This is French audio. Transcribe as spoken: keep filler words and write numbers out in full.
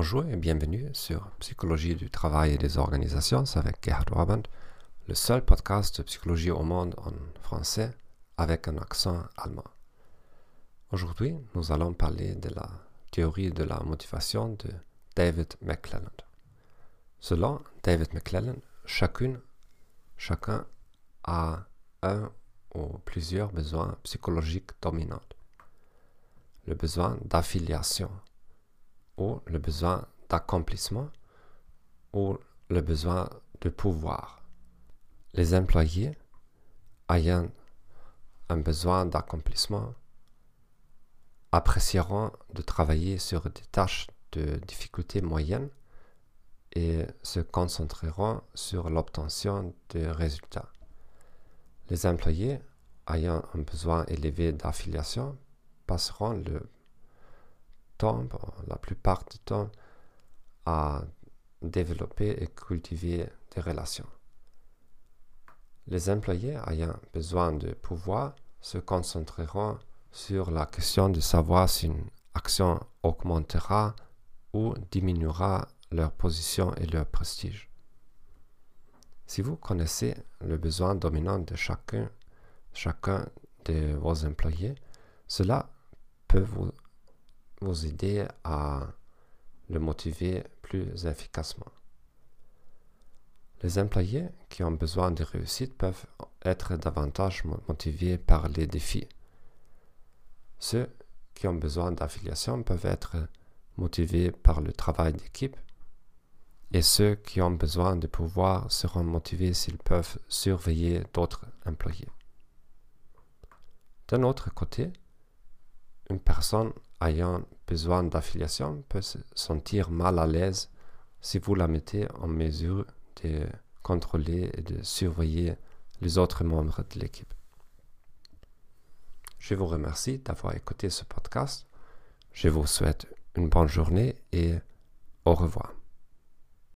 Bonjour et bienvenue sur Psychologie du travail et des organisations avec Gerhard Ohrband, le seul podcast de psychologie au monde en français avec un accent allemand. Aujourd'hui, nous allons parler de la théorie de la motivation de David McClelland. Selon David McClelland, chacune, chacun a un ou plusieurs besoins psychologiques dominants. Le besoin d'affiliation, ou le besoin d'accomplissement, ou le besoin de pouvoir. Les employés ayant un besoin d'accomplissement apprécieront de travailler sur des tâches de difficulté moyenne et se concentreront sur l'obtention de résultats. Les employés ayant un besoin élevé d'affiliation passeront le la plupart du temps à développer et cultiver des relations. Les employés ayant besoin de pouvoir se concentreront sur la question de savoir si une action augmentera ou diminuera leur position et leur prestige. Si vous connaissez le besoin dominant de chacun, chacun de vos employés, cela peut vous vous aider à le motiver plus efficacement. Les employés qui ont besoin de réussite peuvent être davantage motivés par les défis. Ceux qui ont besoin d'affiliation peuvent être motivés par le travail d'équipe, et ceux qui ont besoin de pouvoir seront motivés s'ils peuvent surveiller d'autres employés. D'un autre côté, une personne ayant besoin d'affiliation peut se sentir mal à l'aise si vous la mettez en mesure de contrôler et de surveiller les autres membres de l'équipe. Je vous remercie d'avoir écouté ce podcast. Je vous souhaite une bonne journée et au revoir.